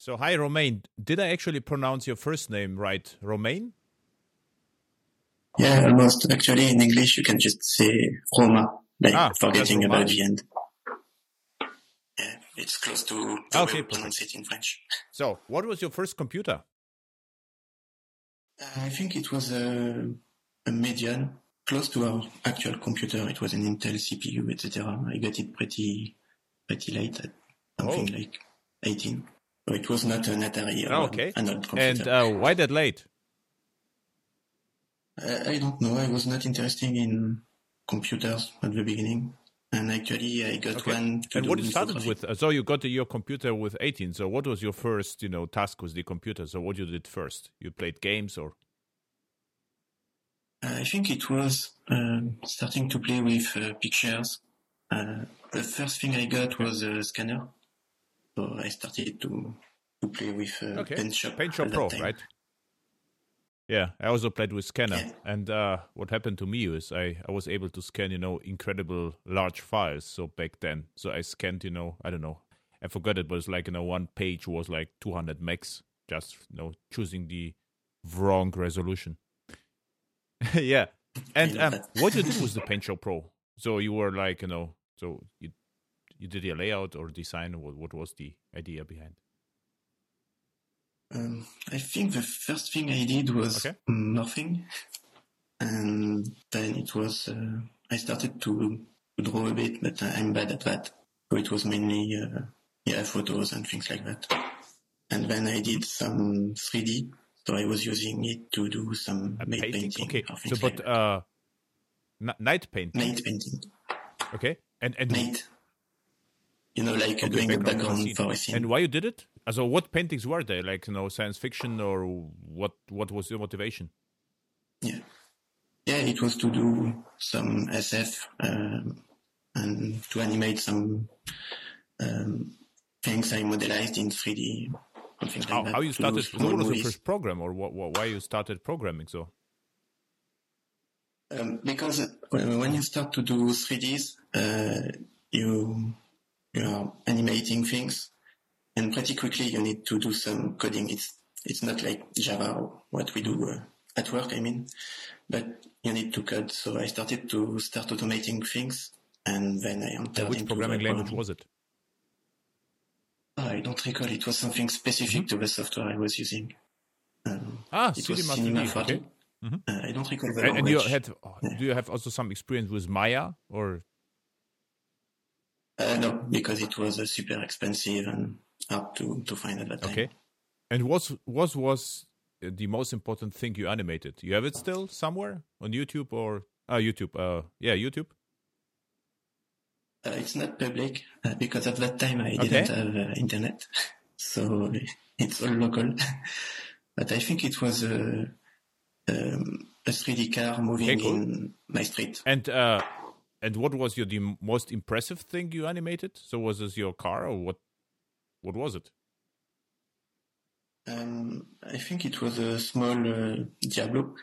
So, hi, Romain. Did I actually pronounce your first name right, Romain? Yeah, almost. Actually, in English, you can just say Roma, like forgetting about the end. Yeah, it's close to the way we pronounce it in French. So, what was your first computer? I think it was a Median, close to our actual computer. It was an Intel CPU, etc. I got it pretty late, at something like 18. So it was not an Atari or an old computer. And why that late? I don't know. I was not interested in computers at the beginning. And actually, I got one. And what it started with, so you got your computer with 18. So what was your first, task with the computer? So what you did first? You played games or? I think it was starting to play with pictures. The first thing I got was a scanner. So I started to play with PaintShop. PaintShop Pro, right? Yeah, I also played with scanner. Yeah. And what happened to me is I was able to scan, incredible large files. So back then, so I scanned, I don't know, I forgot it, but it's like, one page was like 200 megs, just, choosing the wrong resolution. Yeah. And what you did with the PaintShop Pro? So you were like, so you did your layout or design? What was the idea behind? I think the first thing I did was nothing, and then it was I started to draw a bit, but I'm bad at that. So it was mainly photos and things like that. And then I did some 3D, so I was using it to do some painting. Okay, so but night painting. Night painting. Okay, and night. Like doing a background for a scene. And why you did it? So what paintings were they? Like, science fiction or what was your motivation? Yeah. Yeah, it was to do some SF and to animate some things I modelized in 3D. How you started, what was your first program or why you started programming? So? Because when you start to do 3Ds, you are animating things, and pretty quickly you need to do some coding. It's not like Java or what we do at work, but you need to code. So I started to start automating things, and then I entered into... Which programming language was it? I don't recall. It was something specific to the software I was using. It was Cinema 4D. Okay. I don't recall the language. And do you have also some experience with Maya or... No, because it was super expensive and hard to find at that time. Okay. And what was the most important thing you animated? You have it still somewhere on YouTube or... YouTube. YouTube. It's not public because at that time I didn't have internet. So it's all local. But I think it was a 3D car moving in my street. And what was the most impressive thing you animated? So was this your car or what was it? I think it was a small Diablo.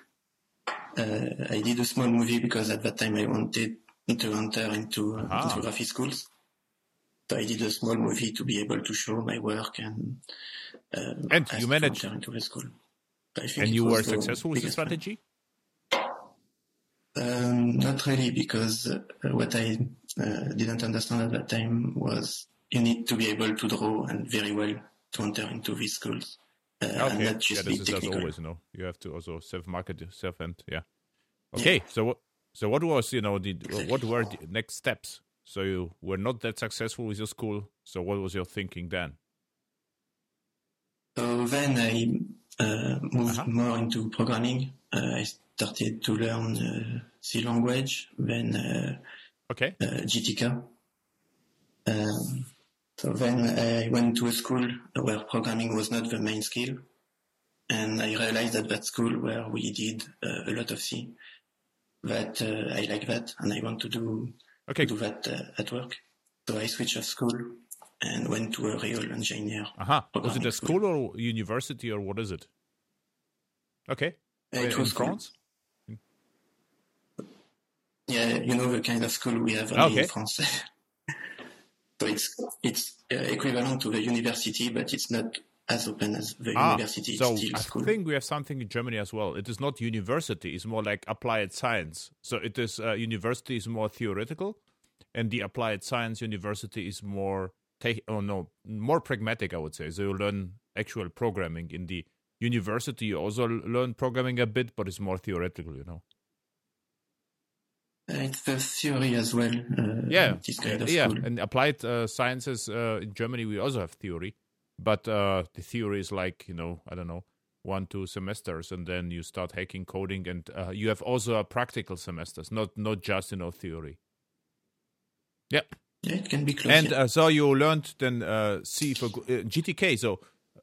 I did a small movie because at that time I wanted to enter into graphic schools. So I did a small movie to be able to show my work and you managed to enter into the school. And you were successful with the strategy? Not really, because what I didn't understand at that time was you need to be able to draw and very well to enter into these schools. And not just be technical. As always, you have to also self-market yourself and So what was, what were the next steps? So you were not that successful with your school. So what was your thinking then? So then I moved more into programming. I started to learn C language, then GTK. So then I went to a school where programming was not the main skill, and I realized at that school where we did a lot of C, that I like that, and I want to do that at work. So I switched of school and went to a real engineer. Was it a school or university or what is it? Okay. It was France? Yeah, the kind of school we have only in France. So it's equivalent to the university, but it's not as open as the university so still school. I think we have something in Germany as well. It is not university. It's more like applied science. So it is university is more theoretical, and the applied science university is more more pragmatic, I would say. So you learn actual programming. In the university, you also learn programming a bit, but it's more theoretical, you know. It's the theory as well. And applied sciences in Germany, we also have theory. But the theory is like, 1-2 semesters, and then you start hacking, coding, and you have also practical semesters, not just, theory. Yeah. Yeah, it can be close. And so you learned then C for GTK. So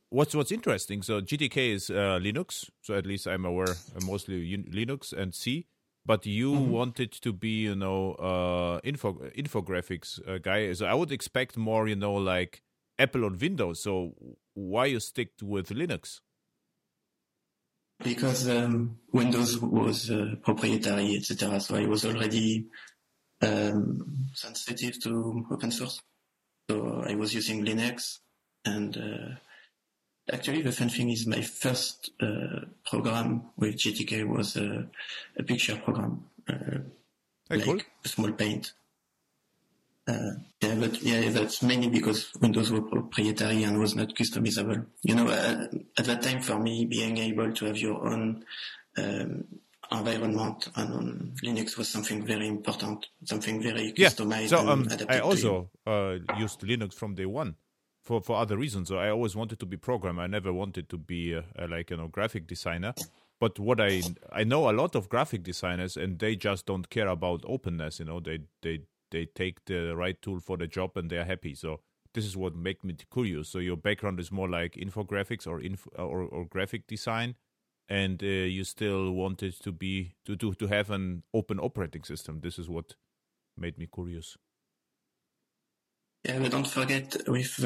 what's interesting, so GTK is Linux, so at least I'm aware mostly Linux and C, but you wanted to be, infographics guy. So I would expect more, like Apple on Windows. So why you stick with Linux? Because Windows was proprietary, etc. So I was already sensitive to open source. So I was using Linux. And actually, the fun thing is my first program with GTK was a picture program, cool. Small Paint. That's mainly because Windows was proprietary and was not customizable. At that time, for me, being able to have your own environment on Linux was something very important, something very customized. So I also used Linux from day one for other reasons. So I always wanted to be programmer. I never wanted to be graphic designer. But what I know a lot of graphic designers, and they just don't care about openness. They take the right tool for the job and they're happy. So this is what made me curious. So your background is more like infographics or graphic design, and you still wanted to be to have an open operating system. This is what made me curious. Yeah, but don't forget with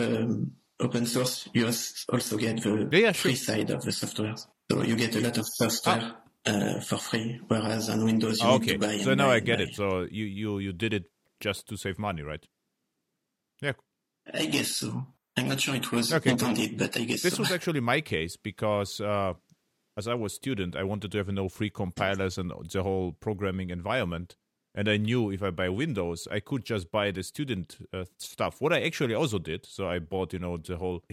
open source, you also get the free side of the software. So you get a lot of software. For free, whereas on Windows you need to buy. So now I get it. So you did it just to save money, right? Yeah. I guess so. I'm not sure it was intended, but I guess so. This was actually my case because as I was a student, I wanted to have free compilers and the whole programming environment. And I knew if I buy Windows, I could just buy the student stuff. What I actually also did, so I bought, it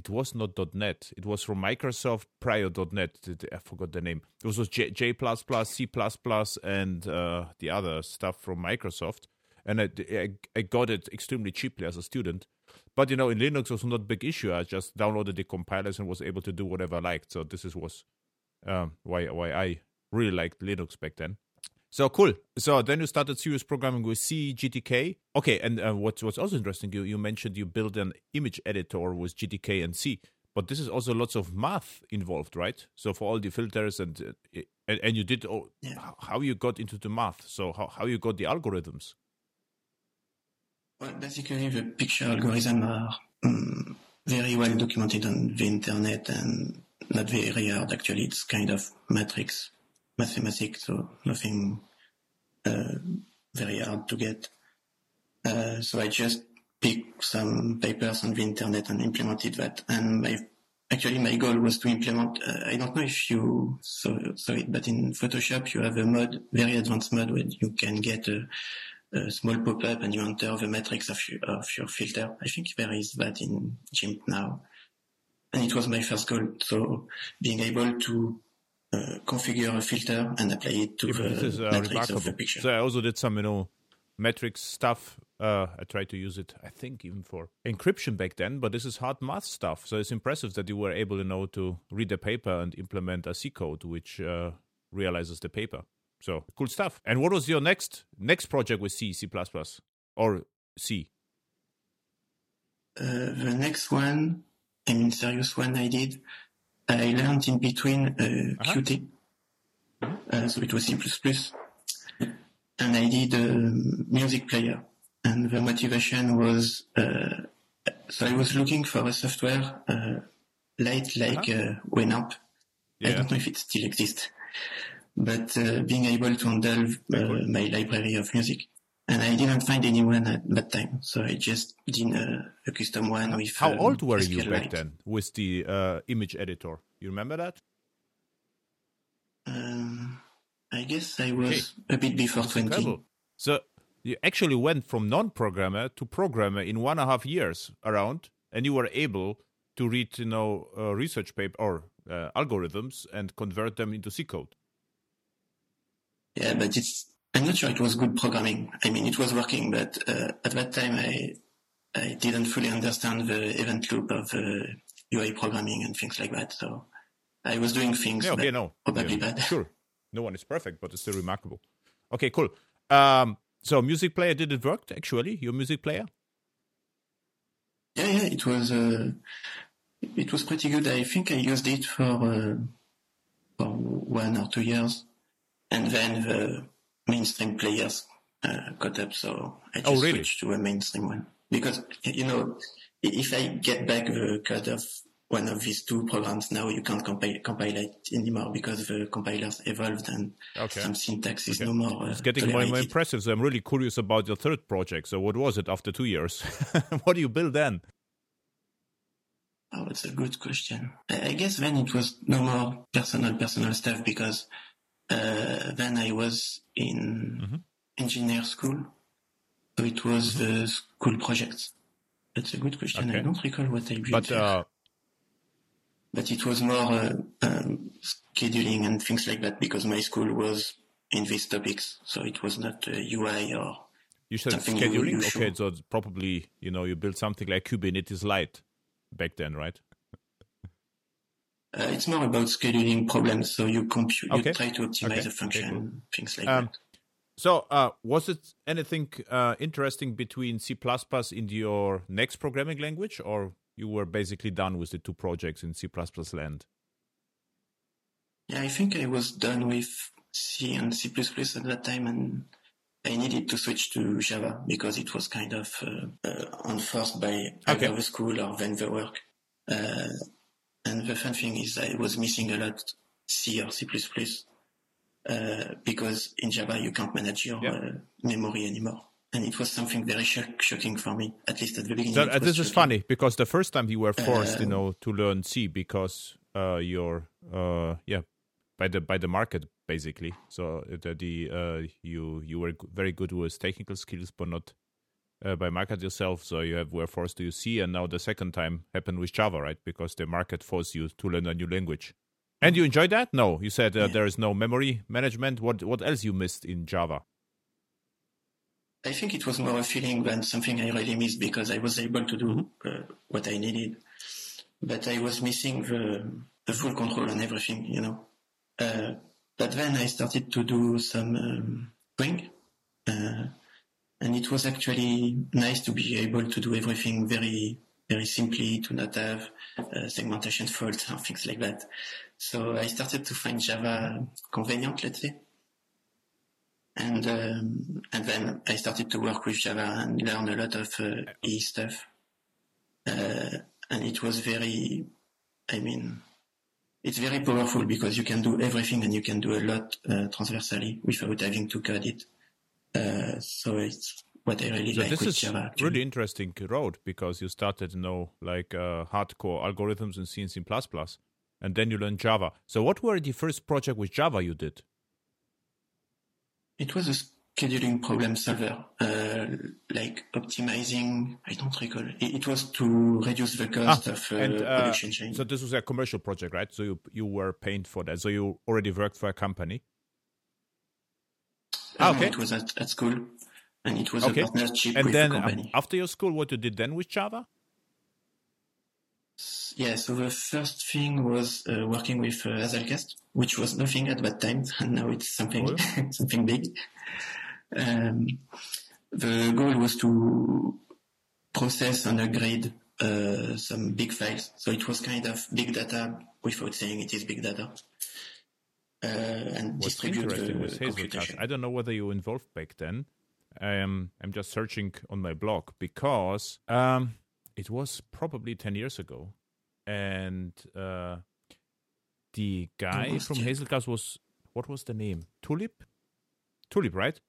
was not .NET. It was from Microsoft prior .NET. I forgot the name. It was J++, C++, and the other stuff from Microsoft. And I got it extremely cheaply as a student. But, in Linux, it was not a big issue. I just downloaded the compilers and was able to do whatever I liked. So this was why I really liked Linux back then. So cool. So then you started serious programming with C, GTK. Okay, and what's also interesting, you mentioned you built an image editor with GTK and C, but this is also lots of math involved, right? So for all the filters and you did how you got into the math, so how you got the algorithms? Well, basically the picture algorithms are very well documented on the internet and not very hard actually. It's kind of matrix. Mathematics, so nothing very hard to get. So I just picked some papers on the internet and implemented that. And my goal was to implement, I don't know if you saw it, but in Photoshop you have a mode, very advanced mode, where you can get a small pop-up and you enter the matrix of your filter. I think there is that in GIMP now. And it was my first goal, so being able to configure a filter and apply it to the matrix of the picture. So I also did some, matrix stuff. I tried to use it, I think, even for encryption back then, but this is hard math stuff. So it's impressive that you were able, to read the paper and implement a C code, which realizes the paper. So cool stuff. And what was your next project with C, C++, or C? The next one, serious one I did, I learned in between Qt, so it was C++, and I did a music player. And the motivation was, so I was looking for a software like Winamp. Yeah. I don't know if it still exists, but being able to handle my library of music. And I didn't find anyone at that time, so I just did a custom one with. How old were you back then with the image editor? You remember that? I guess I was a bit before 20. So you actually went from non-programmer to programmer in 1.5 years around, and you were able to read, research paper or algorithms and convert them into C code. Yeah, but I'm not sure it was good programming. I mean, it was working, but at that time I didn't fully understand the event loop of UI programming and things like that. So I was doing things probably bad. Sure. No one is perfect, but it's still remarkable. Okay, cool. So music player, did it work, actually, your music player? Yeah, it was pretty good. I think I used it for 1 or 2 years. And then the mainstream players got up, so I just switched to a mainstream one. Because, if I get back the code of one of these two programs now, you can't compile it anymore because the compilers evolved and some syntax is no more. It's getting more impressive, so I'm really curious about your third project. So what was it after 2 years? What do you build then? Oh, it's a good question. I guess then it was no more personal stuff because then I was in engineer school. So it was the school projects. That's a good question. Okay. I don't recall what I built. But it was more scheduling and things like that because my school was in these topics. So it was not UI or you said something scheduling? Okay, so probably, you built something like Kubernetes Lite back then, right? It's more about scheduling problems. So you compute, you try to optimize a function, things like that. So was it anything interesting between C++ in your next programming language, or you were basically done with the two projects in C++ land? Yeah, I think I was done with C and C++ at that time, and I needed to switch to Java because it was kind of enforced by either the school or then the work. And the fun thing is I was missing a lot C or C++, because in Java you can't manage your memory anymore. And it was something very shocking for me, at least at the beginning. So, this is funny, because the first time you were forced, to learn C because you're, by the market, basically. So you were very good with technical skills, but not by market yourself. So you were forced to use C, and now the second time happened with Java, right? Because the market forced you to learn a new language. And you enjoyed that? No, you said there is no memory management. What else you missed in Java? I think it was more a feeling than something I really missed because I was able to do what I needed. But I was missing the full control on everything, But then I started to do some Spring. And it was actually nice to be able to do everything very, very simply, to not have segmentation faults and things like that. So I started to find Java convenient, let's say. And then I started to work with Java and learn a lot of E stuff. And it was it's very powerful because you can do everything and you can do a lot transversally without having to code it. So it's what I really like with Java. This is a really interesting road because you started to know hardcore algorithms in C and C++, and then you learned Java. So what were the first project with Java you did? It was a scheduling problem solver, like optimizing, I don't recall. It was to reduce the cost of production chain. So this was a commercial project, right? So you were paying for that. So you already worked for a company? It was at school, and it was a partnership with the company. And then after your school, what you did then with Java? Yeah, so the first thing was working with Hazelcast, which was nothing at that time, and now it's something something big. The goal was to process and upgrade some big files. So it was kind of big data without saying it is big data. And what's interesting with Hazelcast, I don't know whether you were involved back then. I'm just searching on my blog because... it was probably 10 years ago, and the guy from Hazelcast was, what was the name? Tulip, right?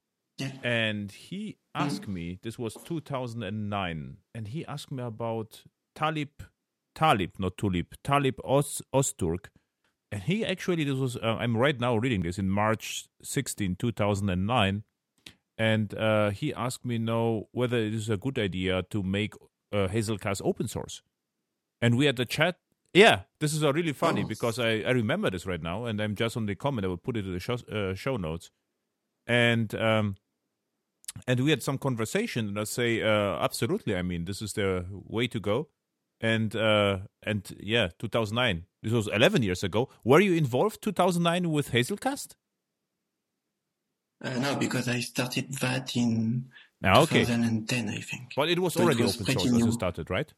And he asked me, this was 2009, and he asked me about Talib Öztürk. And he actually, this was, I'm right now reading this in March 16, 2009. And he asked me now whether it is a good idea to make Hazelcast open source. And we had a chat. Yeah, this is really funny because I remember this right now. And I'm just on the comment. I will put it in the show notes. And we had some conversation. And I say, absolutely. I mean, this is the way to go. And yeah, 2009. This was 11 years ago. Were you involved 2009 with Hazelcast? No, because I started that in 2010, I think. But it was already open source when you started, right?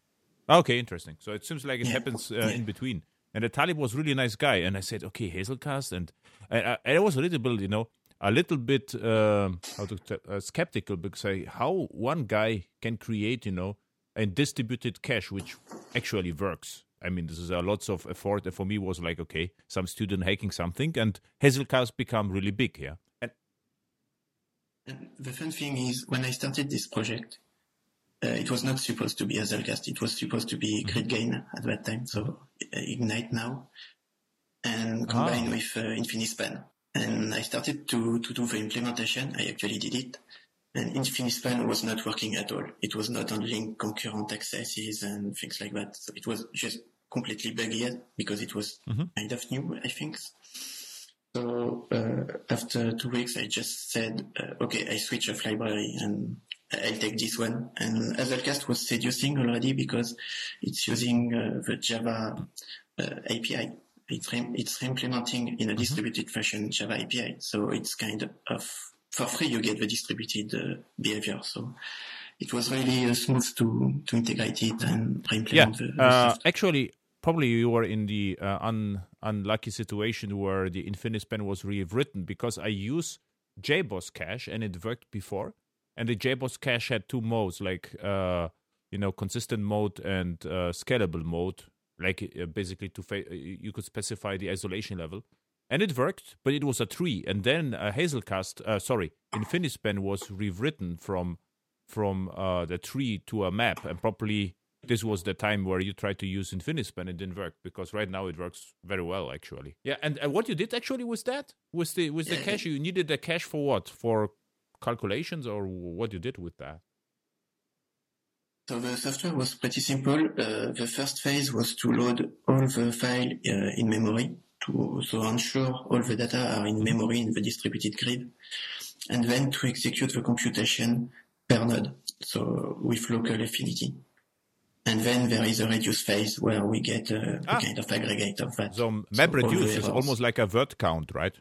Okay, interesting. So it seems like it happens in between. And the Talib was really a nice guy. And I said, okay, Hazelcast. And I was a little bit, skeptical because how one guy can create, and distributed cache, which actually works. I mean, this is a lots of effort. And for me, it was like, okay, some student hacking something. And Hazelcast become really big here. And the fun thing is, when I started this project, it was not supposed to be Hazelcast. It was supposed to be Grid Gain at that time, so Ignite now, and combined with InfiniSpan. And I started to do the implementation. I actually did it. And InfiniSpan was not working at all. It was not handling concurrent accesses and things like that. So it was just completely buggy because it was kind of new, I think. So after 2 weeks, I just said, okay, I switch off library and I'll take this one. And Hazelcast was seducing already because it's using the Java API. It's implementing in a distributed fashion Java API. So it's kind of, for free, you get the distributed behavior. So it was really smooth to integrate it and implement the system. Actually, probably you were in the unlucky situation where the InfiniSpan was rewritten because I use JBoss Cache and it worked before. And the JBoss Cache had two modes, like, consistent mode and scalable mode. Like, basically, you could specify the isolation level. And it worked, but it was a tree. And then InfiniSpan was rewritten from the tree to a map. And probably this was the time where you tried to use InfiniSpan. It didn't work because right now it works very well, actually. Yeah, and what you did actually was that? With the cache, you needed the cache for what? For calculations or what you did with that? So the software was pretty simple. The first phase was to load all the file in memory to ensure all the data are in memory in the distributed grid, and then to execute the computation per node, so with local affinity. And then there is a reduce phase where we get a kind of aggregate of that. So MapReduce is almost like a word count, right?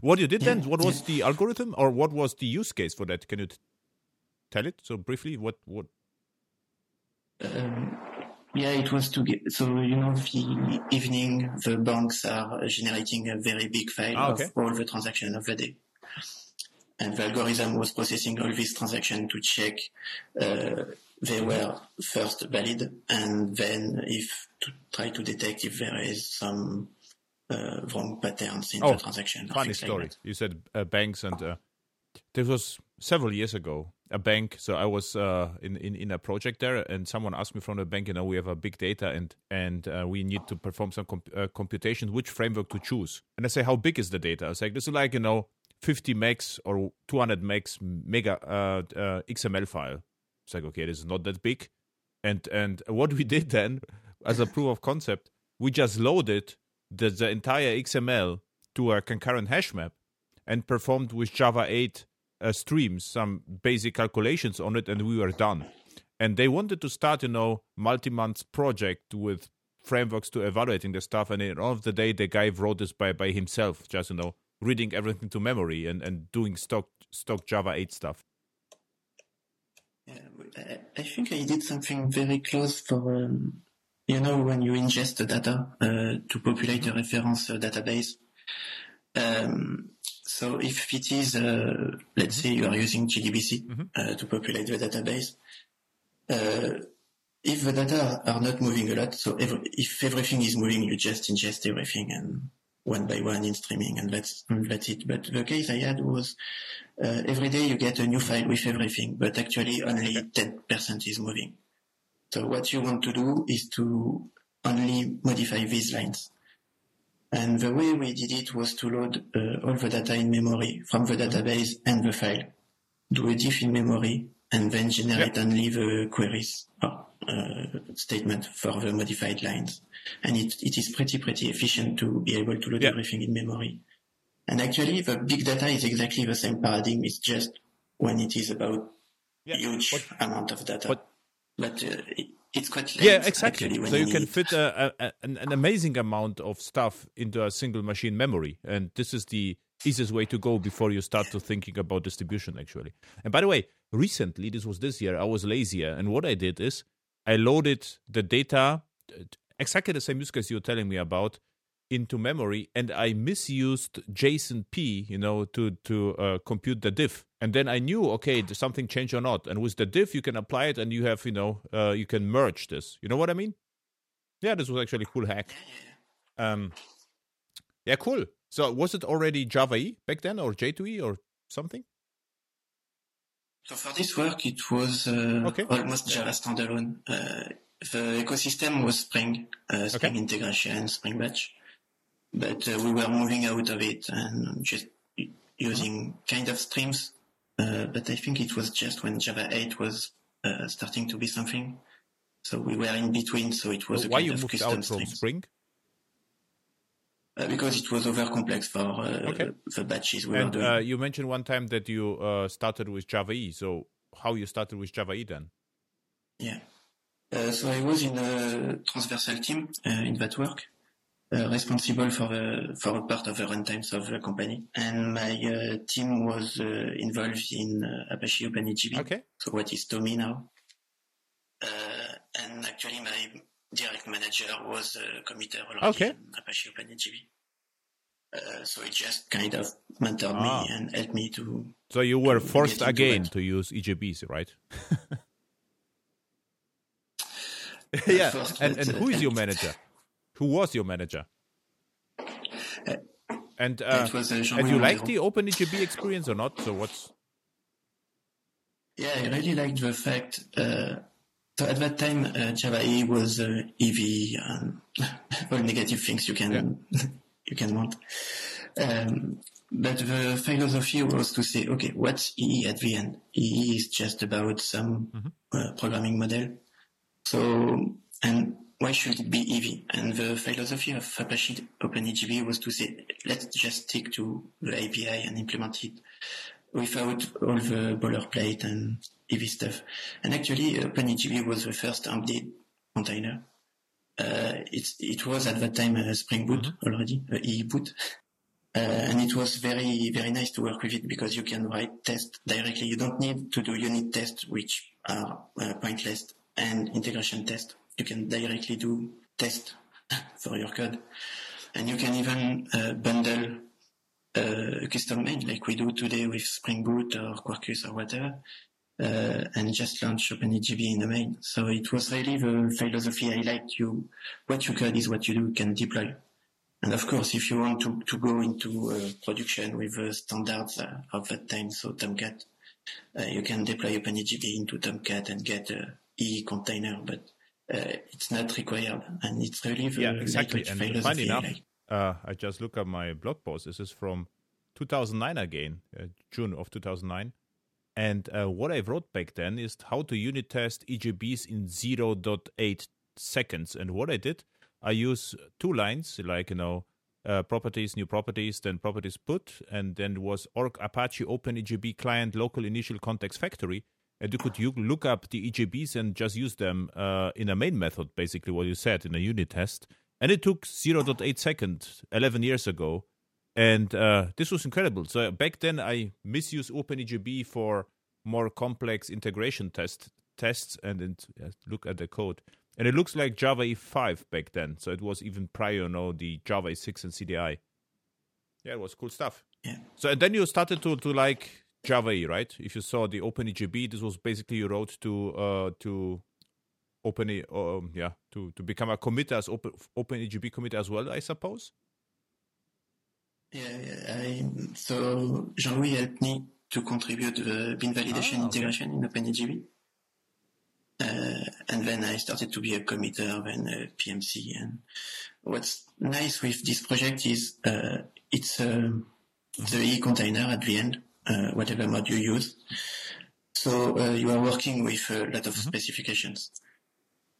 What you did then, what was the algorithm or what was the use case for that? Can you tell it so briefly? What? It was to get... So, the evening, the banks are generating a very big file of all the transactions of the day. And the algorithm was processing all these transactions to check they were first valid and then to try to detect if there is some... wrong patterns in the transaction. Funny story. Like you said banks, and this was several years ago. A bank. So I was in a project there, and someone asked me from the bank, we have a big data, and we need to perform some computation. Which framework to choose? And I say, how big is the data? I was like, this is like 50 megs or 200 megs mega XML file. It's like, okay, this is not that big. And what we did then, as a proof of concept, we just loaded the entire XML to a concurrent hash map and performed with Java 8 streams some basic calculations on it, and we were done. And they wanted to start, multi-month project with frameworks to evaluating the stuff. And at the end of the day, the guy wrote this by himself, just, reading everything to memory and doing stock Java 8 stuff. Yeah, I think I did something very close for... when you ingest the data to populate a reference database. So if it is, let's say you are using GDBC to populate the database, if the data are not moving a lot, so if everything is moving, you just ingest everything and one by one in streaming, and that's it. But the case I had was every day you get a new file with everything, but actually only 10% is moving. So what you want to do is to only modify these lines. And the way we did it was to load all the data in memory from the database and the file, do a diff in memory, and then generate only the queries or statement for the modified lines. And it is pretty efficient to be able to load everything in memory. And actually, the big data is exactly the same paradigm. It's just when it is about huge amount of data. It's quite late, exactly. So you can fit an amazing amount of stuff into a single machine memory, and this is the easiest way to go before you start to thinking about distribution, actually. And by the way, recently, this was this year, I was lazier, and what I did is I loaded the data, exactly the same use case you were telling me about, into memory, and I misused JSONP, to compute the diff. And then I knew, okay, did something change or not? And with the diff, you can apply it, and you have, you can merge this. You know what I mean? Yeah, this was actually a cool hack. Yeah, cool. So was it already Java-E back then, or J2E, or something? So for this work, it was almost Java standalone. The ecosystem was Spring integration, Spring Batch. But we were moving out of it and just using kind of streams. But I think it was just when Java 8 was starting to be something. So we were in between, so it was a kind of custom out from Spring? Because it was over-complex for the batches we were doing. You mentioned one time that you started with Java-E. So how you started with Java-E then? Yeah. So I was in a transversal team in that work. Responsible for a part of the runtimes of the company. And my team was involved in Apache OpenAGB, so what is TomEE now. And actually my direct manager was a committer already in Apache OpenAGB. So it just kind of mentored me and helped me to... So you were forced again to use EGBs, right? First, and who is your manager? Who was your manager? And you liked the OpenAGB experience or not? So what's? Yeah, I really liked the fact. So at that time, Java-E was EV and all negative things you can want. But the philosophy was to say, okay, what's EE at the end? EE is just about some programming model. So why should it be EV? And the philosophy of Apache OpenAGB was to say, let's just stick to the API and implement it without all the boilerplate and EV stuff. And actually, OpenAGB was the first Amd container. It was at that time a Spring Boot already, a EE boot. And it was very, very nice to work with it because you can write tests directly. You don't need to do unit tests, which are pointless, and integration tests. You can directly do test for your code. And you can even bundle a custom main like we do today with Spring Boot or Quarkus or whatever, and just launch OpenAGB in the main. So it was really the philosophy I liked. What you code is what you do, can deploy. And of course, if you want to go into production with the standards of that time, so Tomcat, you can deploy OpenAGB into Tomcat and get an EE container, but it's not required, and it's really the and funny enough, I just look at my blog post. This is from 2009 again, June of 2009, and what I wrote back then is how to unit test EGBs in 0.8 seconds. And what I did, I use two lines, like properties, new properties, then properties put, and then was org Apache OpenEGB client local initial context factory. And you could look up the EGBs and just use them in a main method, basically what you said, in a unit test. And it took 0.8 seconds 11 years ago. And this was incredible. So back then, I misused OpenEGB for more complex integration tests. And then look at the code. And it looks like Java 5 back then. So it was even prior, the Java 6 and CDI. Yeah, it was cool stuff. Yeah. So and then you started to like... Java-E, right? If you saw the OpenAGB, this was basically you wrote to OpenAGB, to become a committer as OpenAGB committer as well, I suppose. So Jean-Louis helped me to contribute the bin validation integration in OpenAGV. And then I started to be a committer, then a PMC. And what's nice with this project is it's the E container at the end, whatever mod you use. So you are working with a lot of specifications.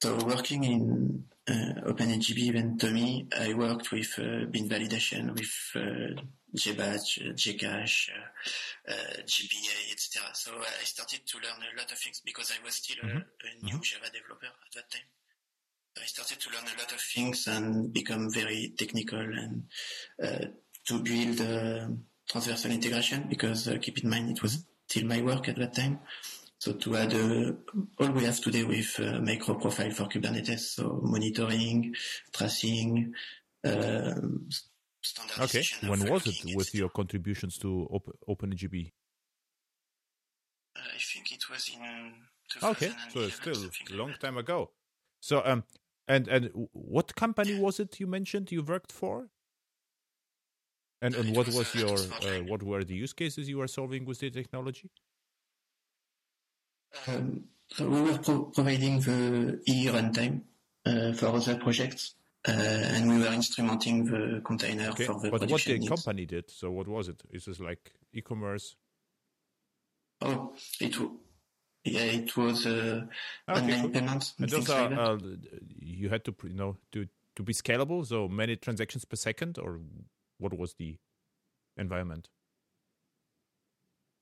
So working in OpenAGV, then TomEE, I worked with bin validation, with JBatch, JCache, GBA, etc. So I started to learn a lot of things because I was still a new Java developer at that time. I started to learn a lot of things and become very technical and to build transversal integration because keep in mind it was still my work at that time. So to add all we have today with MicroProfile for Kubernetes, so monitoring, tracing, standardization. Okay, when was it with your contributions to OpenAGV? I think it was in 2011. Okay, so it's still a long time ago. So, and what company was it you mentioned you worked for? And what was your what were the use cases you were solving with the technology? So we were providing the EE runtime for other projects, and we were instrumenting the container for the production. But what the company did, so what was it? Is this like e-commerce? Oh, it was online payments. And those are like you had to to be scalable, so many transactions per second, or what was the environment?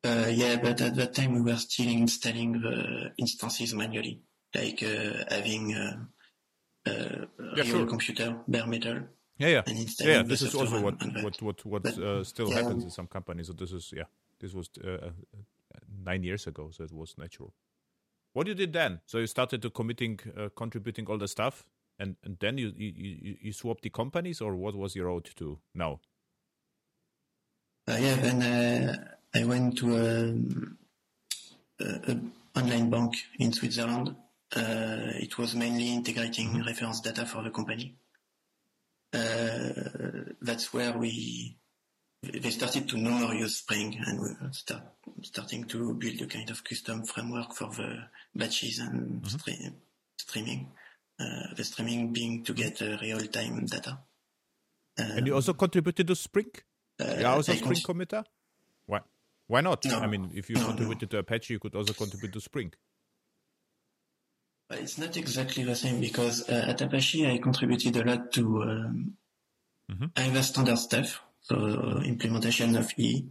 But at that time we were still installing the instances manually, like having real computer, bare metal. This is also what still happens in some companies. So this is this was 9 years ago, so it was natural. What you did then? So you started to contributing all the stuff, and then you swapped the companies, or what was your road to now? I went to an online bank in Switzerland. It was mainly integrating reference data for the company. That's where they started to know or use Spring, and we were starting to build a kind of custom framework for the batches and streaming. The streaming being to get real-time data. And you also contributed to Spring? You are also a Spring committer? What? Why not? No. I mean, if you contributed to Apache, you could also contribute to Spring. But it's not exactly the same because at Apache, I contributed a lot to either standard stuff, so implementation of E,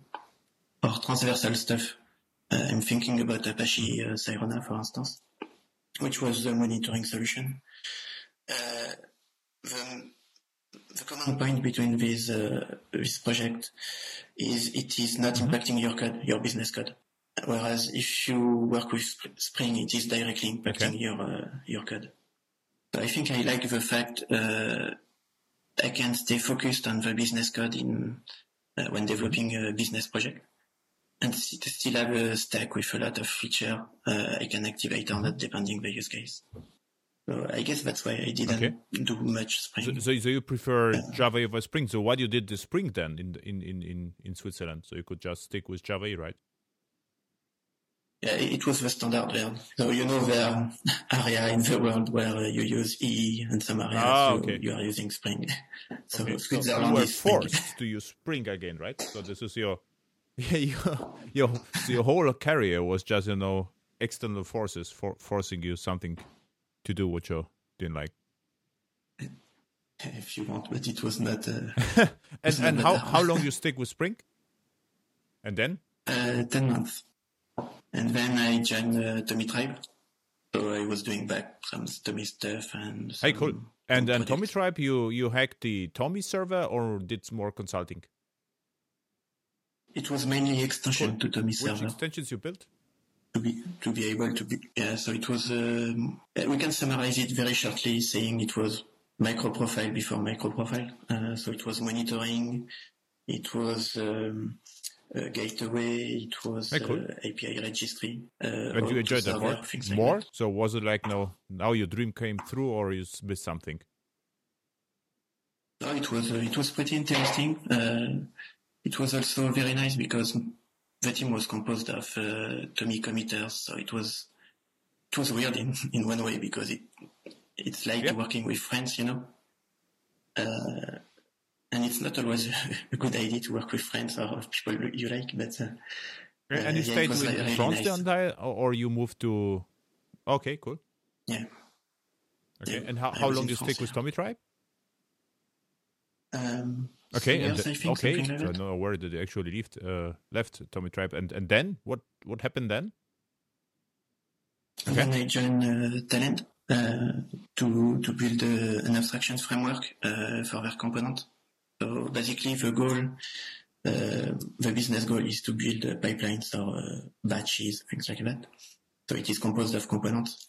or transversal stuff. I'm thinking about Apache Sirona, for instance, which was the monitoring solution. The common point between this project is it is not impacting your code, your business code. Whereas if you work with Spring, it is directly impacting your code. So I think I like the fact I can stay focused on the business code when developing a business project, and still have a stack with a lot of features I can activate or not depending on the use case. So I guess that's why I didn't do much Spring. So you prefer Java over Spring. So why you did the Spring then in Switzerland? So you could just stick with Java, right? Yeah, it was the standard there. So you know there are areas in the world where you use EE and some areas you are using Spring. Switzerland you were forced to use Spring again, right? So this is your whole career was just external forces forcing you something to do what you didn't like, if you want, but it was not. And how long you stick with Spring? And then 10 months, and then I joined the TomEE tribe. So I was doing back some TomEE stuff and. Hey, cool! And then TomEE tribe, you hacked the TomEE server or did more consulting? It was mainly extension to TomEE server. Which extensions you built? To be able to be, so it was, we can summarize it very shortly saying it was MicroProfile before MicroProfile. So it was monitoring, it was gateway, it was API registry. And you enjoyed that more? More? Like that. So was it like now your dream came through or you missed something? It was pretty interesting. It was also very nice because the team was composed of TomEE committers, so it was weird in one way because it's like working with friends, you know. And it's not always a good idea to work with friends or people you like, but and you stayed with France the entire, or you moved to? Okay, cool. Yeah. Okay, and how long do you stick with TomEE Tribe? Okay, years, I think. Like so no worry that you actually left TomEE Tribe, and then what happened then? Okay. Then I joined Talend to build an abstraction framework for their component. So basically, the business goal, is to build pipelines or batches, things like that. So it is composed of components.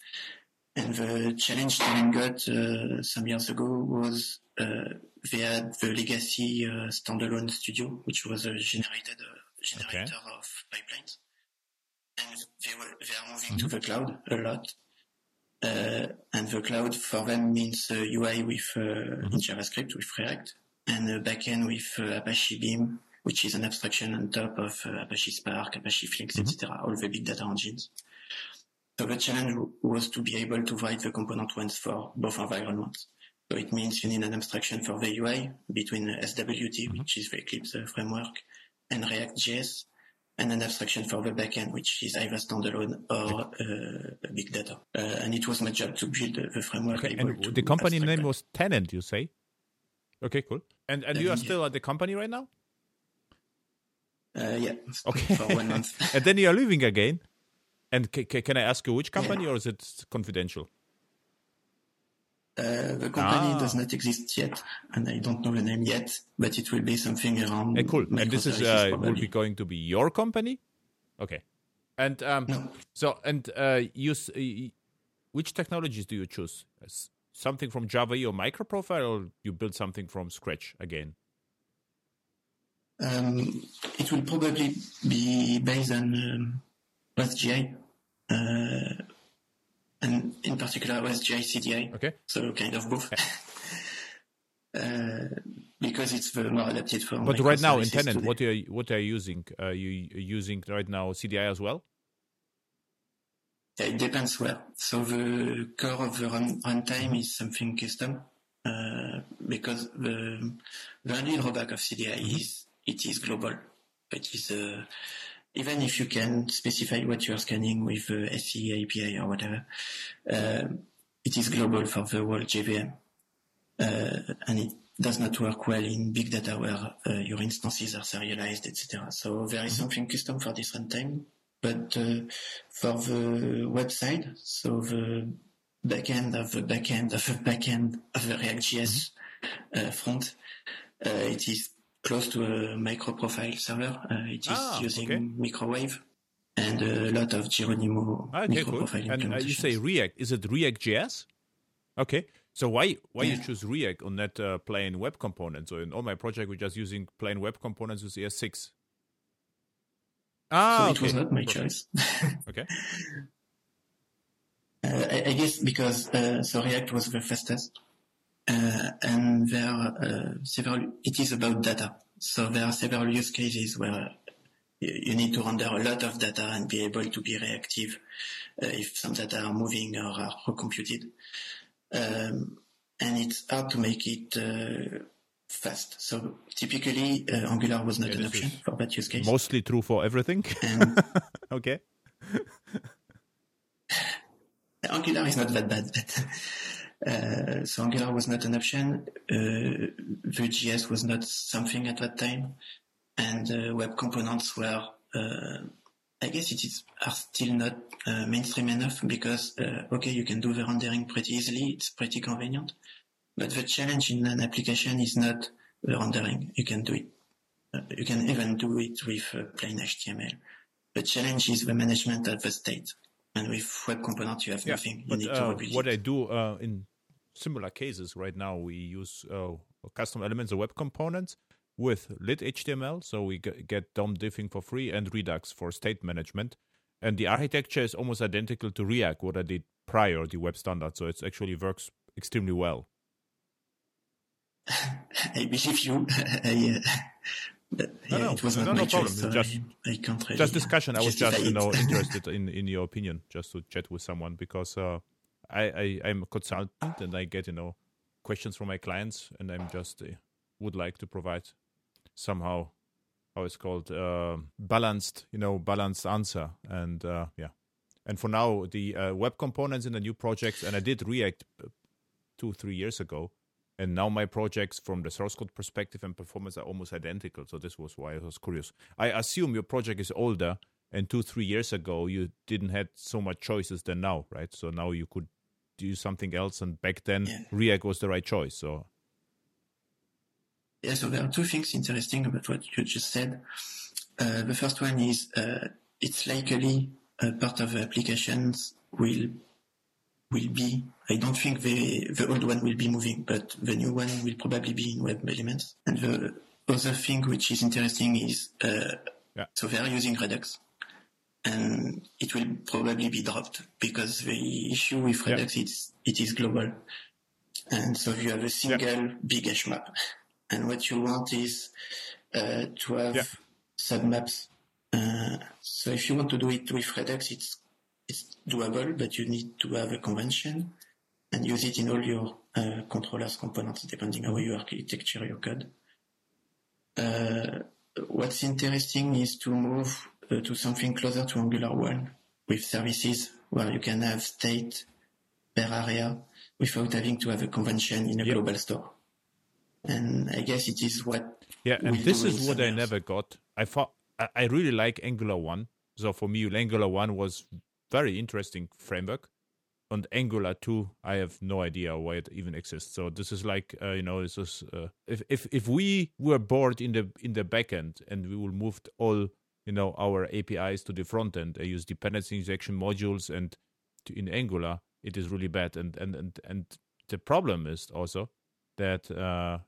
And the challenge Talend got some years ago was they had the legacy standalone studio, which was a generator of pipelines. And they are moving to the cloud a lot. And the cloud for them means UI with in JavaScript with React and a backend with Apache Beam, which is an abstraction on top of Apache Spark, Apache Flink, etc., all the big data engines. So the challenge was to be able to write the component ones for both environments. So it means you need an abstraction for the UI between SWT, which is the Eclipse framework, and React.js, and an abstraction for the backend, which is either standalone or big data. And it was my job to build the framework. Okay, and the company name was Talend, you say? Okay, cool. And you are still at the company right now? Yeah. Okay. For 1 month. And then you are leaving again. And can I ask you which company, or is it confidential? The company does not exist yet, and I don't know the name yet, but it will be something around. Cool. And this is will be going to be your company? Okay. And no. So and use which technologies do you choose? Something from Java or MicroProfile, or you build something from scratch again? It will probably be based on. OSGi, and in particular OSGi CDI. Okay. So kind of both, because it's the more adapted for. But right now in Talend, what are you using? Are you using right now CDI as well? Yeah, it depends where. So the core of the runtime is something custom, because the only drawback of CDI is it is global. It is even if you can specify what you are scanning with SCE API or whatever, it is global for the whole JVM. And it does not work well in big data where your instances are serialized, etc. So there is something custom for this runtime. But for the website, so the backend of the backend of the backend of the React.js front, it is close to a MicroProfile server. It is using Meecrowave and a lot of Geronimo MicroProfile implementations. And you say React. Is it React.js? Okay. So why you choose React on that plain web component? So in all my project, we're just using plain web components with ES6. Ah, so it was not my choice. Okay. I guess because so React was the fastest. And there are several. It is about data, so there are several use cases where you need to render a lot of data and be able to be reactive if some data are moving or are recomputed. And it's hard to make it fast. So typically, Angular was not an option for that use case. Mostly true for everything. Okay. Angular is not that bad, but. So Angular was not an option. Vue.js was not something at that time, and web components were, I guess, are still not mainstream enough because you can do the rendering pretty easily. It's pretty convenient, but the challenge in an application is not the rendering. You can do it. You can even do it with plain HTML. The challenge is the management of the state. And with web components, you have nothing. But, you need to rebuild what it. I do in similar cases right now, we use custom elements or web components with lit HTML. So we get DOM diffing for free and Redux for state management. And the architecture is almost identical to React, what I did prior, the web standard. So it actually works extremely well. I believe you. No problem. I can't really just discussion. I was just interested in your opinion, just to chat with someone, because I'm a consultant and I get questions from my clients, and I'm just would like to provide somehow how it's called balanced answer, and and for now the web components in the new projects, and I did React 2-3 years ago. And now my projects from the source code perspective and performance are almost identical. So this was why I was curious. I assume your project is older, and 2-3 years ago you didn't have so much choices than now, right? So now you could do something else, and back then React was the right choice. So so there are two things interesting about what you just said. The first one is it's likely a part of the applications will be, I don't think the old one will be moving, but the new one will probably be in web elements. And the other thing which is interesting is, so they are using Redux, and it will probably be dropped because the issue with Redux is it is global. And so you have a single big hash map, and what you want is to have submaps. So if you want to do it with Redux, it's doable, but you need to have a convention and use it in all your controllers components, depending on your architecture, your code. What's interesting is to move to something closer to Angular 1 with services where you can have state per area without having to have a convention in a global store. And I guess it is what... Yeah, and this is what I never got. I really like Angular 1. So for me, Angular 1 was... very interesting framework. On Angular 2, I have no idea why it even exists. So this is like, this is if we were bored in the backend and we will move all our APIs to the front end, I use dependency injection modules, and in Angular it is really bad. And the problem is also that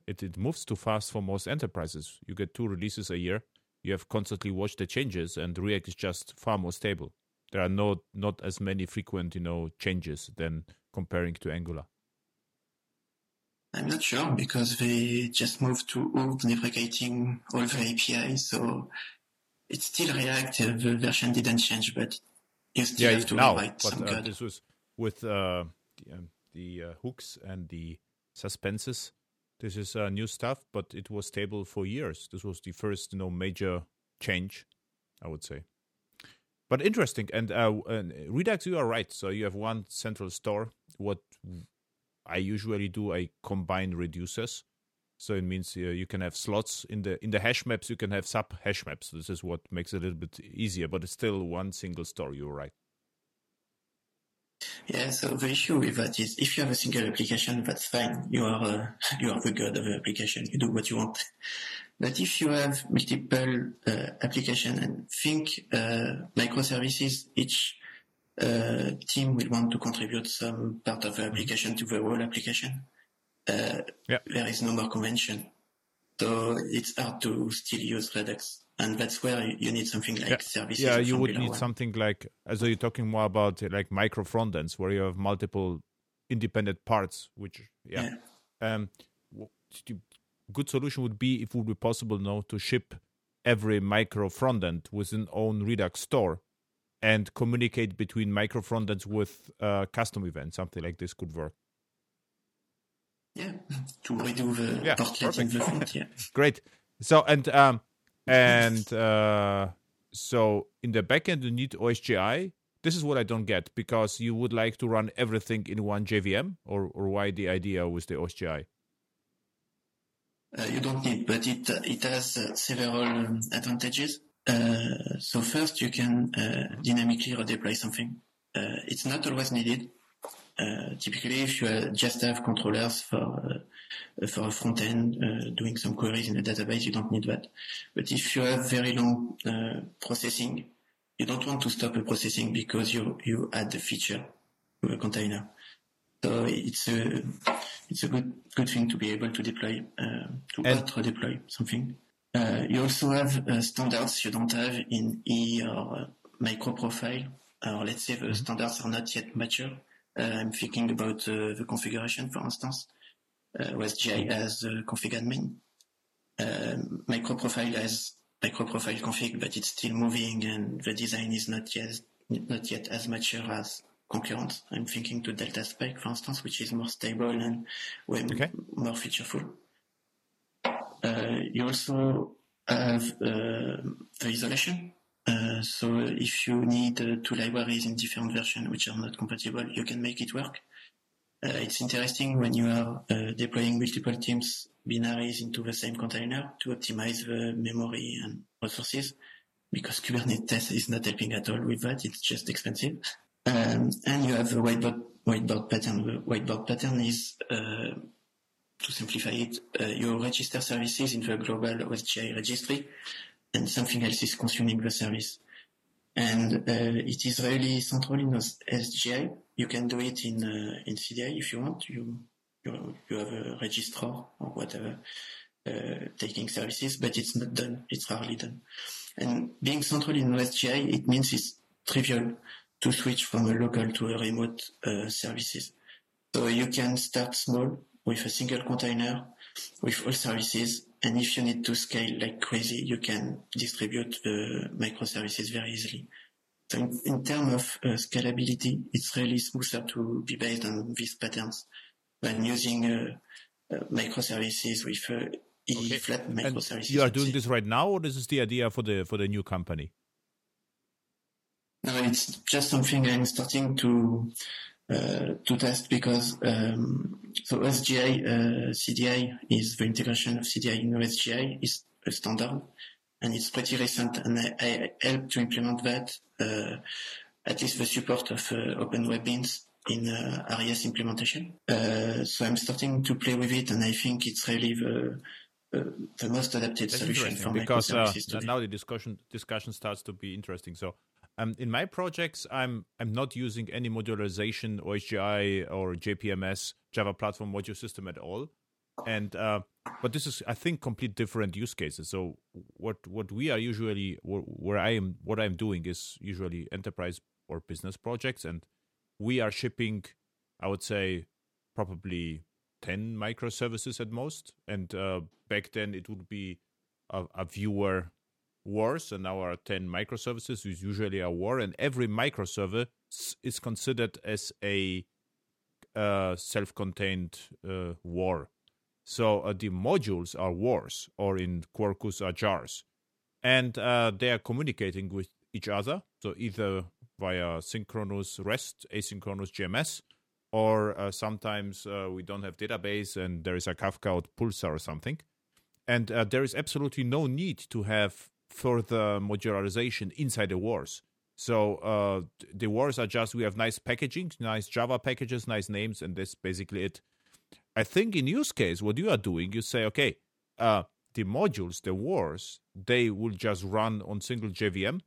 it moves too fast for most enterprises. You get 2 releases a year. You have constantly watched the changes, and React is just far more stable. There are not as many frequent, changes than comparing to Angular. I'm not sure, because they just moved to deprecating all the APIs, so it's still React. The version didn't change, but you still have to rewrite some code. This was with the hooks and the suspenses. This is new stuff, but it was stable for years. This was the first, major change, I would say. But interesting, and Redux, you are right. So you have one central store. What I usually do, I combine reducers. So it means you can have slots in the hash maps. You can have sub hash maps. This is what makes it a little bit easier, but it's still one single store. You're right. Yeah. So the issue with that is, if you have a single application, that's fine. You are the god of the application. You do what you want. But if you have multiple applications, and think microservices, each team will want to contribute some part of the application to the whole application. There is no more convention. So it's hard to still use Redux. And that's where you need something like services. Yeah, you would need something like, so you're talking more about like micro frontends where you have multiple independent parts, which, good solution would be, if it would be possible now, to ship every micro frontend with an own Redux store and communicate between micro frontends with custom events. Something like this could work. Yeah, to redo the portlet in the front. Yeah. Great. So so in the backend you need OSGi. This is what I don't get, because you would like to run everything in one JVM, or why the idea with the OSGi? You don't need, but it has several advantages. So first, you can dynamically redeploy something. It's not always needed. Typically, if you just have controllers for a front end doing some queries in the database, you don't need that. But if you have very long processing, you don't want to stop the processing because you add a feature to a container. So it's a good thing to be able to deploy, redeploy something. You also have standards you don't have in E or MicroProfile, or let's say the standards are not yet mature. I'm thinking about the configuration, for instance. OSGi has the config admin. MicroProfile has MicroProfile config, but it's still moving and the design is not yet as mature as concurrent. I'm thinking to Delta Spike, for instance, which is more stable and way more featureful. You also have the isolation. So if you need two libraries in different versions which are not compatible, you can make it work. It's interesting when you are deploying multiple teams binaries into the same container to optimize the memory and resources, because Kubernetes is not helping at all with that. It's just expensive. And you have the whiteboard pattern. The whiteboard pattern is, to simplify it, you register services in the global OSGi registry, and something else is consuming the service. And it is really central in OSGi. You can do it in CDI if you want. You have a registrar or whatever taking services, but it's not done. It's rarely done. And being central in OSGi, it means it's trivial to switch from a local to a remote services. So you can start small with a single container with all services. And if you need to scale like crazy, you can distribute the microservices very easily. So in terms of scalability, it's really smoother to be based on these patterns than using microservices with E-flat microservices. You are doing this right now, or this is the idea for the new company? No, it's just something I'm starting to test, because so OSGi CDI is the integration of CDI in OSGi is a standard, and it's pretty recent, and I helped to implement that, at least the support of Open Web Beans in Aries implementation. So I'm starting to play with it, and I think it's really the most adapted solution for microservices today. Now the discussion starts to be interesting. So in my projects, I'm not using any modularization, OSGi or JPMS, Java Platform Module System at all, and but this is, I think, complete different use cases. So what we are usually, what I'm doing is usually enterprise or business projects, and we are shipping, I would say, probably 10 microservices at most, and back then it would be a viewer. Wars, and now our 10 microservices is usually a war, and every microservice is considered as a self-contained war. So the modules are wars, or in Quarkus are jars, and they are communicating with each other, so either via synchronous REST, asynchronous JMS, or sometimes we don't have database and there is a Kafka or Pulsar or something, and there is absolutely no need to have further modularization inside the wars. So the wars are just, we have nice packaging, nice Java packages, nice names, and that's basically it. I think in use case, what you are doing, you say, okay, the modules, the wars, they will just run on single JVM,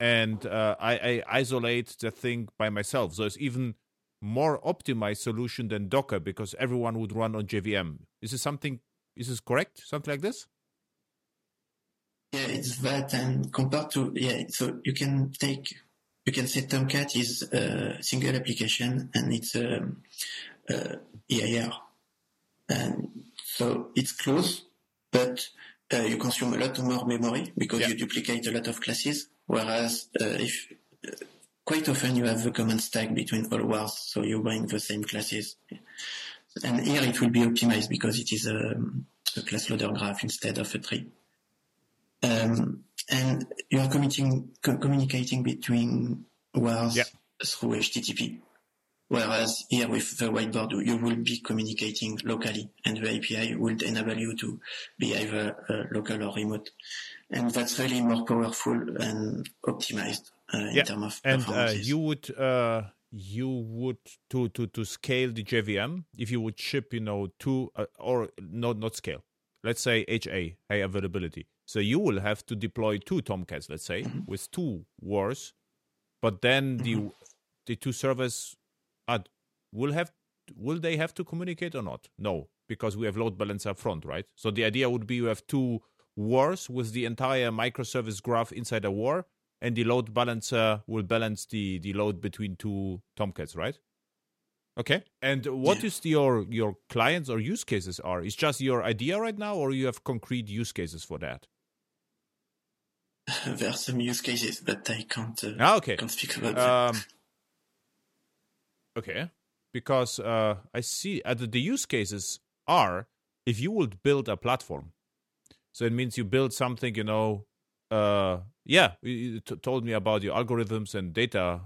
and I isolate the thing by myself. So it's even more optimized solution than Docker, because everyone would run on JVM. Is this correct? Something like this? Yeah, it's that, and compared to, so you can say Tomcat is a single application, and it's EIR. And so it's close, but you consume a lot more memory, because you duplicate a lot of classes, whereas if quite often you have a common stack between all wars, so you bind the same classes. And here it will be optimized, because it is a class loader graph instead of a tree. And you are communicating between wars through HTTP, whereas here with the whiteboard you will be communicating locally, and the API would enable you to be either local or remote, and that's really more powerful and optimized in terms of performance. And you would to scale the JVM, if you would ship, two or not scale. Let's say HA, high availability. So you will have to deploy 2 Tomcats, let's say, with 2 wars, but then the 2 servers will they have to communicate or not? No, because we have load balancer front, right? So the idea would be you have 2 wars with the entire microservice graph inside a war, and the load balancer will balance the load between 2 Tomcats, right? Okay. And what is your clients or use cases are? It's just your idea right now, or you have concrete use cases for that? There are some use cases, but I can't speak about that. Okay. Because I see the use cases are if you would build a platform. So it means you build something, you told me about your algorithms and data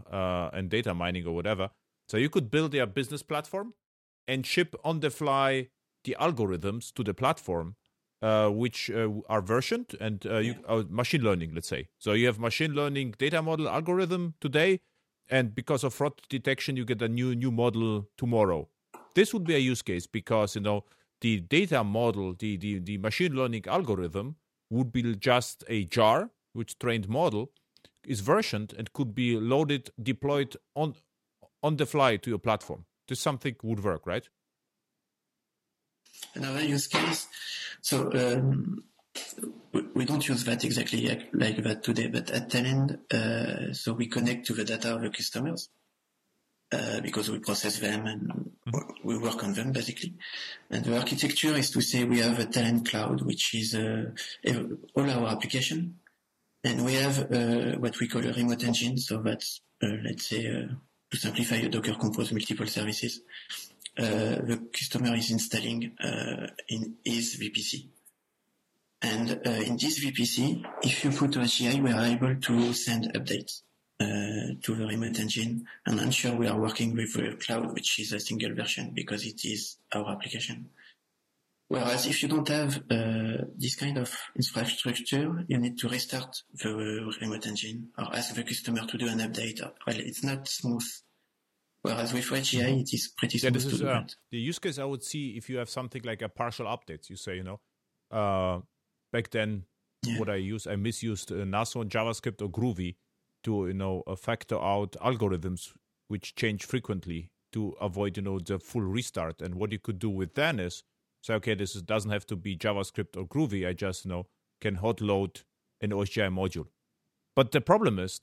mining or whatever. So you could build a business platform and ship on the fly the algorithms to the platform, which are versioned and machine learning, let's say. So you have machine learning data model algorithm today, and because of fraud detection, you get a new model tomorrow. This would be a use case because, the data model, the machine learning algorithm would be just a jar, which trained model is versioned and could be loaded, deployed on the fly to your platform. This something would work, right? Another use case. So we don't use that exactly like that today, but at Talend, so we connect to the data of the customers because we process them and we work on them basically. And the architecture is to say we have a Talend cloud, which is all our application, and we have what we call a remote engine. So that's let's say. To simplify, Docker compose multiple services. The customer is installing in his VPC. And in this VPC, if you put OSGi, we are able to send updates to the remote engine and ensure we are working with the cloud, which is a single version because it is our application. Whereas if you don't have this kind of infrastructure, you need to restart the remote engine or ask the customer to do an update. Well, it's not smooth. Whereas with OSGi, it is pretty smooth to do that. The use case I would see if you have something like a partial update. You say, back then, what I misused NASO and JavaScript or Groovy to, factor out algorithms which change frequently to avoid, the full restart. And what you could do with then is, so, okay, this doesn't have to be JavaScript or Groovy. I just, can hot load an OSGi module. But the problem is,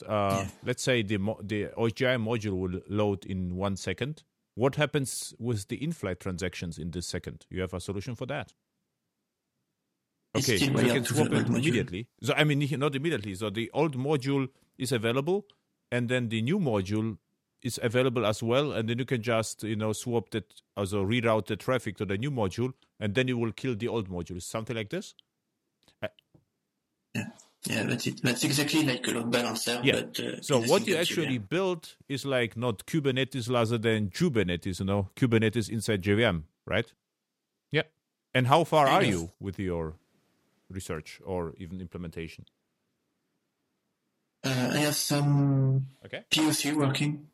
let's say the OSGi module will load in 1 second. What happens with the in-flight transactions in this second? You have a solution for that? Okay, so you can swap it immediately. So, I mean, not immediately. So the old module is available, and then the new module is available as well, and then you can just, swap that, also reroute the traffic to the new module, and then you will kill the old module. Something like this? Yeah, that's it. That's exactly like a load balancer. Yeah. But, so what you actually build is like not Kubernetes rather than Jubernetes, Kubernetes inside JVM, right? Yeah. And how far are you with your research or even implementation? I have some POC working.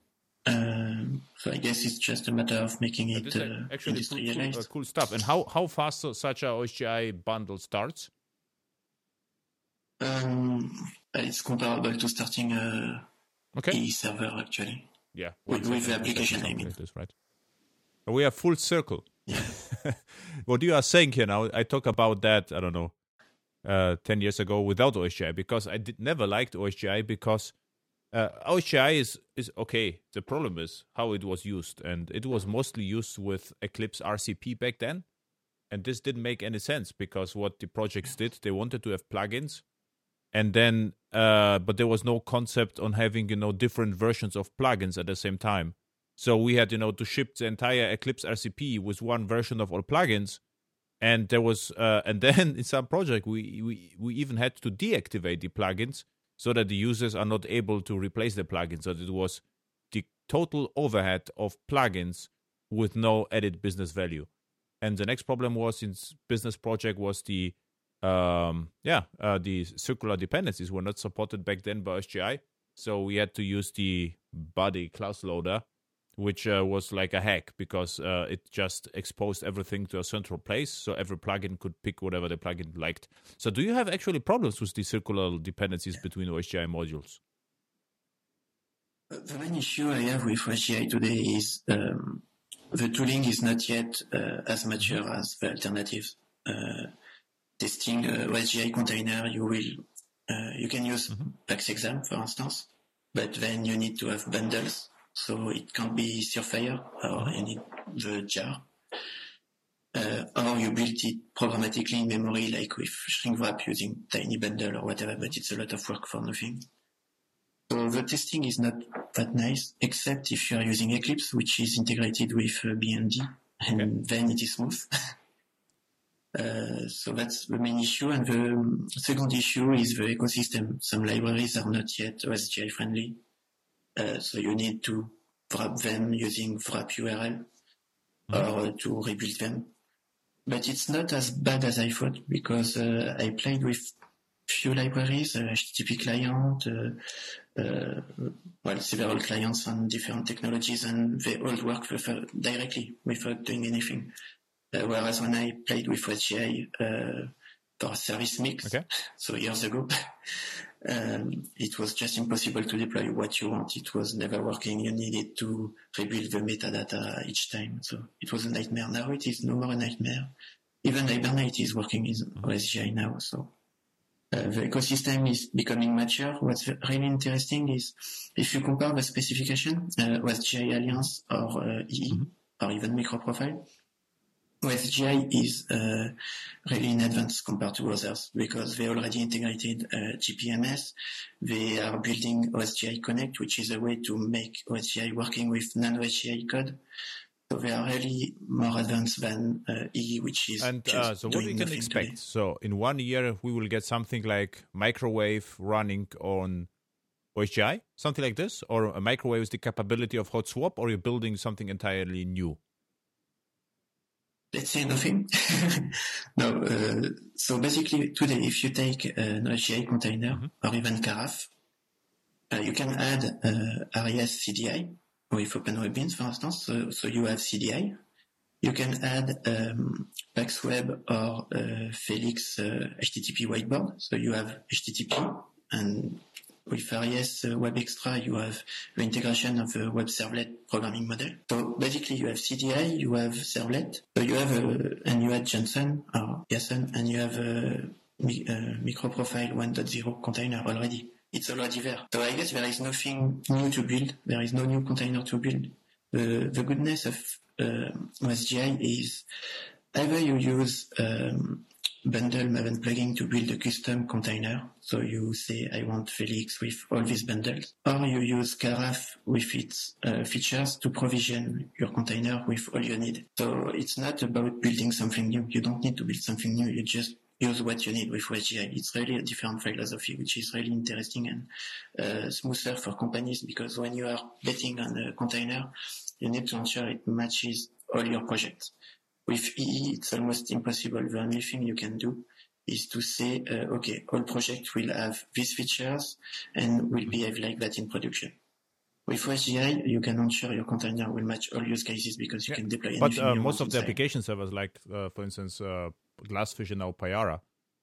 So I guess it's just a matter of making it actually cool stuff. And how fast such a OSGi bundle starts? It's comparable to starting a server, actually. Yeah. With the application, I mean. Like this, right? We are full circle. Yeah. What you are saying here now, I talk about that, I don't know, 10 years ago without OSGi because I never liked OSGi because OSGi is okay. The problem is how it was used, and it was mostly used with Eclipse RCP back then, and this didn't make any sense because what the projects did, they wanted to have plugins, and then but there was no concept on having different versions of plugins at the same time. So we had to ship the entire Eclipse RCP with one version of all plugins, and there was and then in some project we even had to deactivate the plugins, so that the users are not able to replace the plugins. So it was the total overhead of plugins with no added business value. And the next problem was in business project was the circular dependencies were not supported back then by OSGi. So we had to use the body class loader, which was like a hack because it just exposed everything to a central place. So every plugin could pick whatever the plugin liked. So do you have actually problems with the circular dependencies between OSGi modules? The main issue I have with OSGi today is the tooling is not yet as mature as the alternatives. Testing OSGi container, you can use PaxExam, for instance, but then you need to have bundles. So it can be Surefire or any the jar. Or you build it programmatically in memory, like with shrink wrap using tiny bundle or whatever, but it's a lot of work for nothing. So the testing is not that nice, except if you are using Eclipse, which is integrated with BND, and then it is smooth. So that's the main issue. And the second issue is the ecosystem. Some libraries are not yet OSGi friendly. So you need to wrap them using wrap URL or to rebuild them. But it's not as bad as I thought, because I played with few libraries, HTTP client, several clients on different technologies, and they all work with, directly without doing anything. Whereas when I played with OSGi for service mix, so years ago, it was just impossible to deploy what you want. It was never working. You needed to rebuild the metadata each time. So it was a nightmare. Now it is no more a nightmare. Even Hibernate is working in OSGi now. So the ecosystem is becoming mature. What's really interesting is if you compare the specification, OSGi Alliance or EE, or even MicroProfile, OSGi is really in advance compared to others, because they already integrated GPMS. They are building OSGi Connect, which is a way to make OSGi working with non-OSGi code. So they are really more advanced than EE, which is so what we can expect today. So in 1 year, we will get something like microwave running on OSGi, something like this? Or a microwave is the capability of hot swap, or you're building something entirely new? Let's say nothing. No. So basically, today, if you take an OSGi container or even Karaf, you can add Aries CDI with OpenWebBeans, for instance. So you have CDI. You can add PaxWeb or Felix HTTP whiteboard. So you have HTTP, and with Aries Web Extra, you have the integration of a web servlet programming model. So basically, you have CDI, you have servlet, so you have and you have Johnson or Jason, and you have a MicroProfile 1.0 container already. It's already there. So I guess there is nothing new to build. There is no new container to build. The goodness of OSGi is either you use bundle Maven plugin to build a custom container. So you say, I want Felix with all these bundles. Or you use Karaf with its features to provision your container with all you need. So it's not about building something new. You don't need to build something new. You just use what you need with OSGi. It's really a different philosophy, which is really interesting and smoother for companies, because when you are betting on a container, you need to ensure it matches all your projects. With EE, it's almost impossible. The only thing you can do is to say, okay, all projects will have these features and will behave like that in production. With OSGi, you can ensure your container will match all use cases, because you can deploy anything. But most of the application servers, like, for instance, Glassfish and now Payara,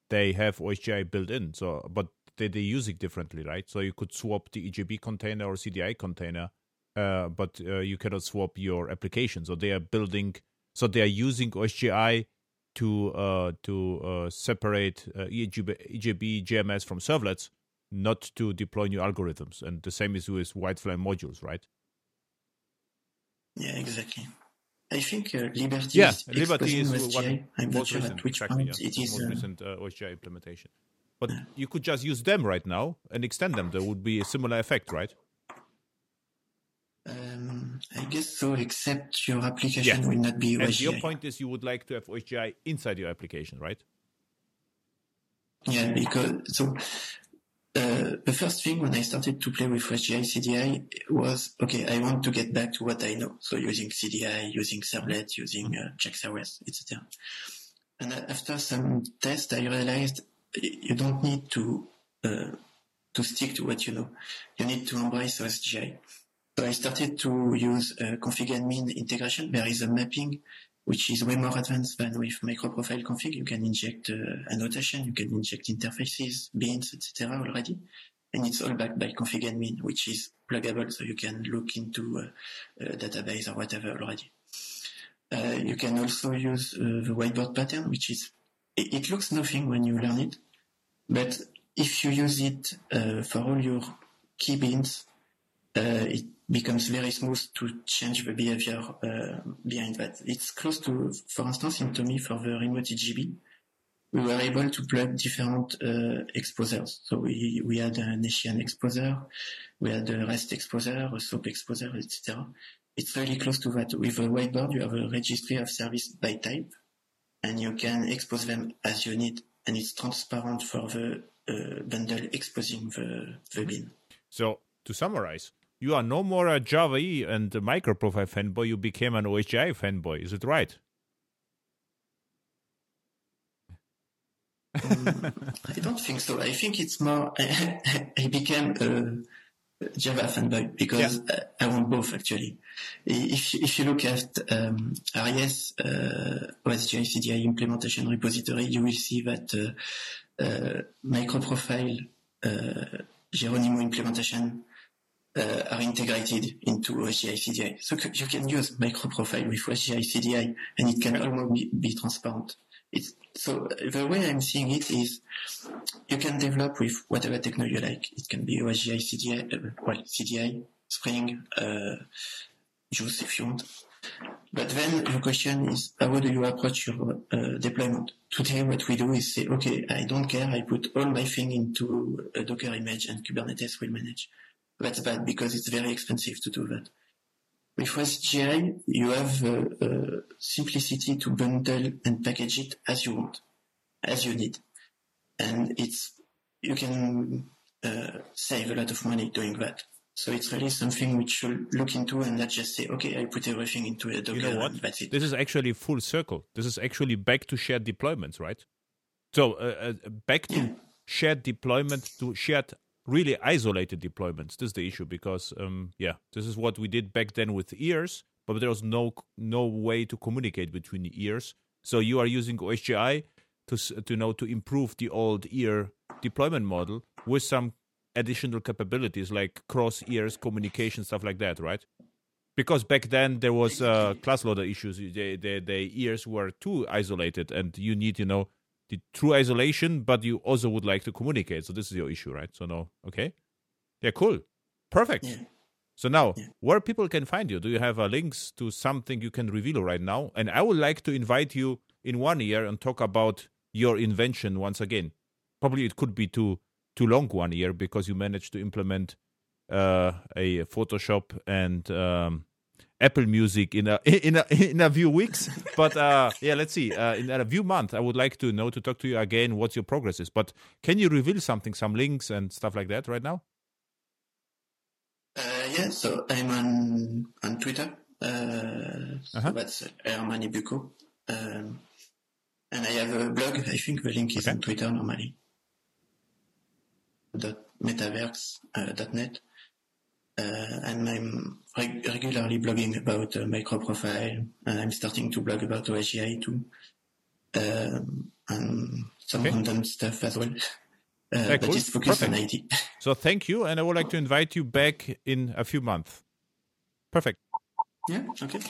they have OSGi built in. So, but they use it differently, right? So you could swap the EJB container or CDI container, but you cannot swap your application. So they are building... So they are using OSGi to separate EJB, JMS from servlets, not to deploy new algorithms. And the same is with Whitefly modules, right? Yeah, exactly. I think Liberty is OSGi. I'm not sure at which point it is. Most recent OSGi implementation. But you could just use them right now and extend them. There would be a similar effect, right? I guess so, except your application will not be OSGi. And your point is you would like to have OSGi inside your application, right? Yeah, because the first thing when I started to play with OSGi CDI was, okay, I want to get back to what I know. So using CDI, using servlet, using JAX-RS, etc. And after some tests, I realized you don't need to stick to what you know. You need to embrace OSGi. So I started to use config-admin integration. There is a mapping, which is way more advanced than with MicroProfile config. You can inject annotation, you can inject interfaces, beans, etc. already. And it's all backed by config-admin, which is pluggable, so you can look into a database or whatever already. You can also use the whiteboard pattern, which is... It looks nothing when you learn it, but if you use it for all your key beans, it becomes very smooth to change the behavior behind that. It's close to, for instance, in TomEE for the remote EGB, we were able to plug different exposers. So we had an Asian exposer, we had a REST exposer, a SOAP exposer, etc. It's really close to that. With a whiteboard, you have a registry of service by type, and you can expose them as you need, and it's transparent for the bundle exposing the bin. So to summarize, you are no more a Java EE and a MicroProfile fanboy, you became an OSGi fanboy. Is it right? I don't think so. I think it's more I became a Java fanboy because I want both, actually. If you look at Aries OSGi CDI implementation repository, you will see that MicroProfile Geronimo implementation are integrated into OSGi CDI. So you can use MicroProfile with OSGi CDI, and it can almost be transparent. So the way I'm seeing it is you can develop with whatever techno you like. It can be OSGi, CDI, Spring, Juice if you want. But then the question is, how do you approach your deployment? Today what we do is say, okay, I don't care. I put all my thing into a Docker image and Kubernetes will manage. That's bad because it's very expensive to do that. With OSGi, you have simplicity to bundle and package it as you want, as you need. And you can save a lot of money doing that. So it's really something which you look into and not just say, okay, I put everything into a Docker, you know what? And that's it. This is actually full circle. This is actually back to shared deployments, right? So back to shared deployment, to shared really isolated deployments. This is the issue because, this is what we did back then with EARS, but there was no way to communicate between EARS. So you are using OSGi to improve the old EAR deployment model with some additional capabilities like cross EARS communication, stuff like that, right? Because back then there was class loader issues. The EARS were too isolated, and you need, the true isolation, but you also would like to communicate. So this is your issue, right? So no. Okay. Yeah, cool. Perfect. Yeah. So now, where people can find you? Do you have links to something you can reveal right now? And I would like to invite you in 1 year and talk about your invention once again. Probably it could be too long 1 year because you managed to implement a Photoshop and Apple Music in a few weeks, but let's see. In a few months, I would like to talk to you again. What your progress is, but can you reveal something, some links and stuff like that right now? So I'm on Twitter. So that's Romain Manni-Bucau, and I have a blog. I think the link is on Twitter normally. .metaverse.net. And I'm regularly blogging about MicroProfile, and I'm starting to blog about OSGi too, and some random stuff as well. But cool. It's focused on IT. So thank you, and I would like to invite you back in a few months. Perfect. Yeah, okay.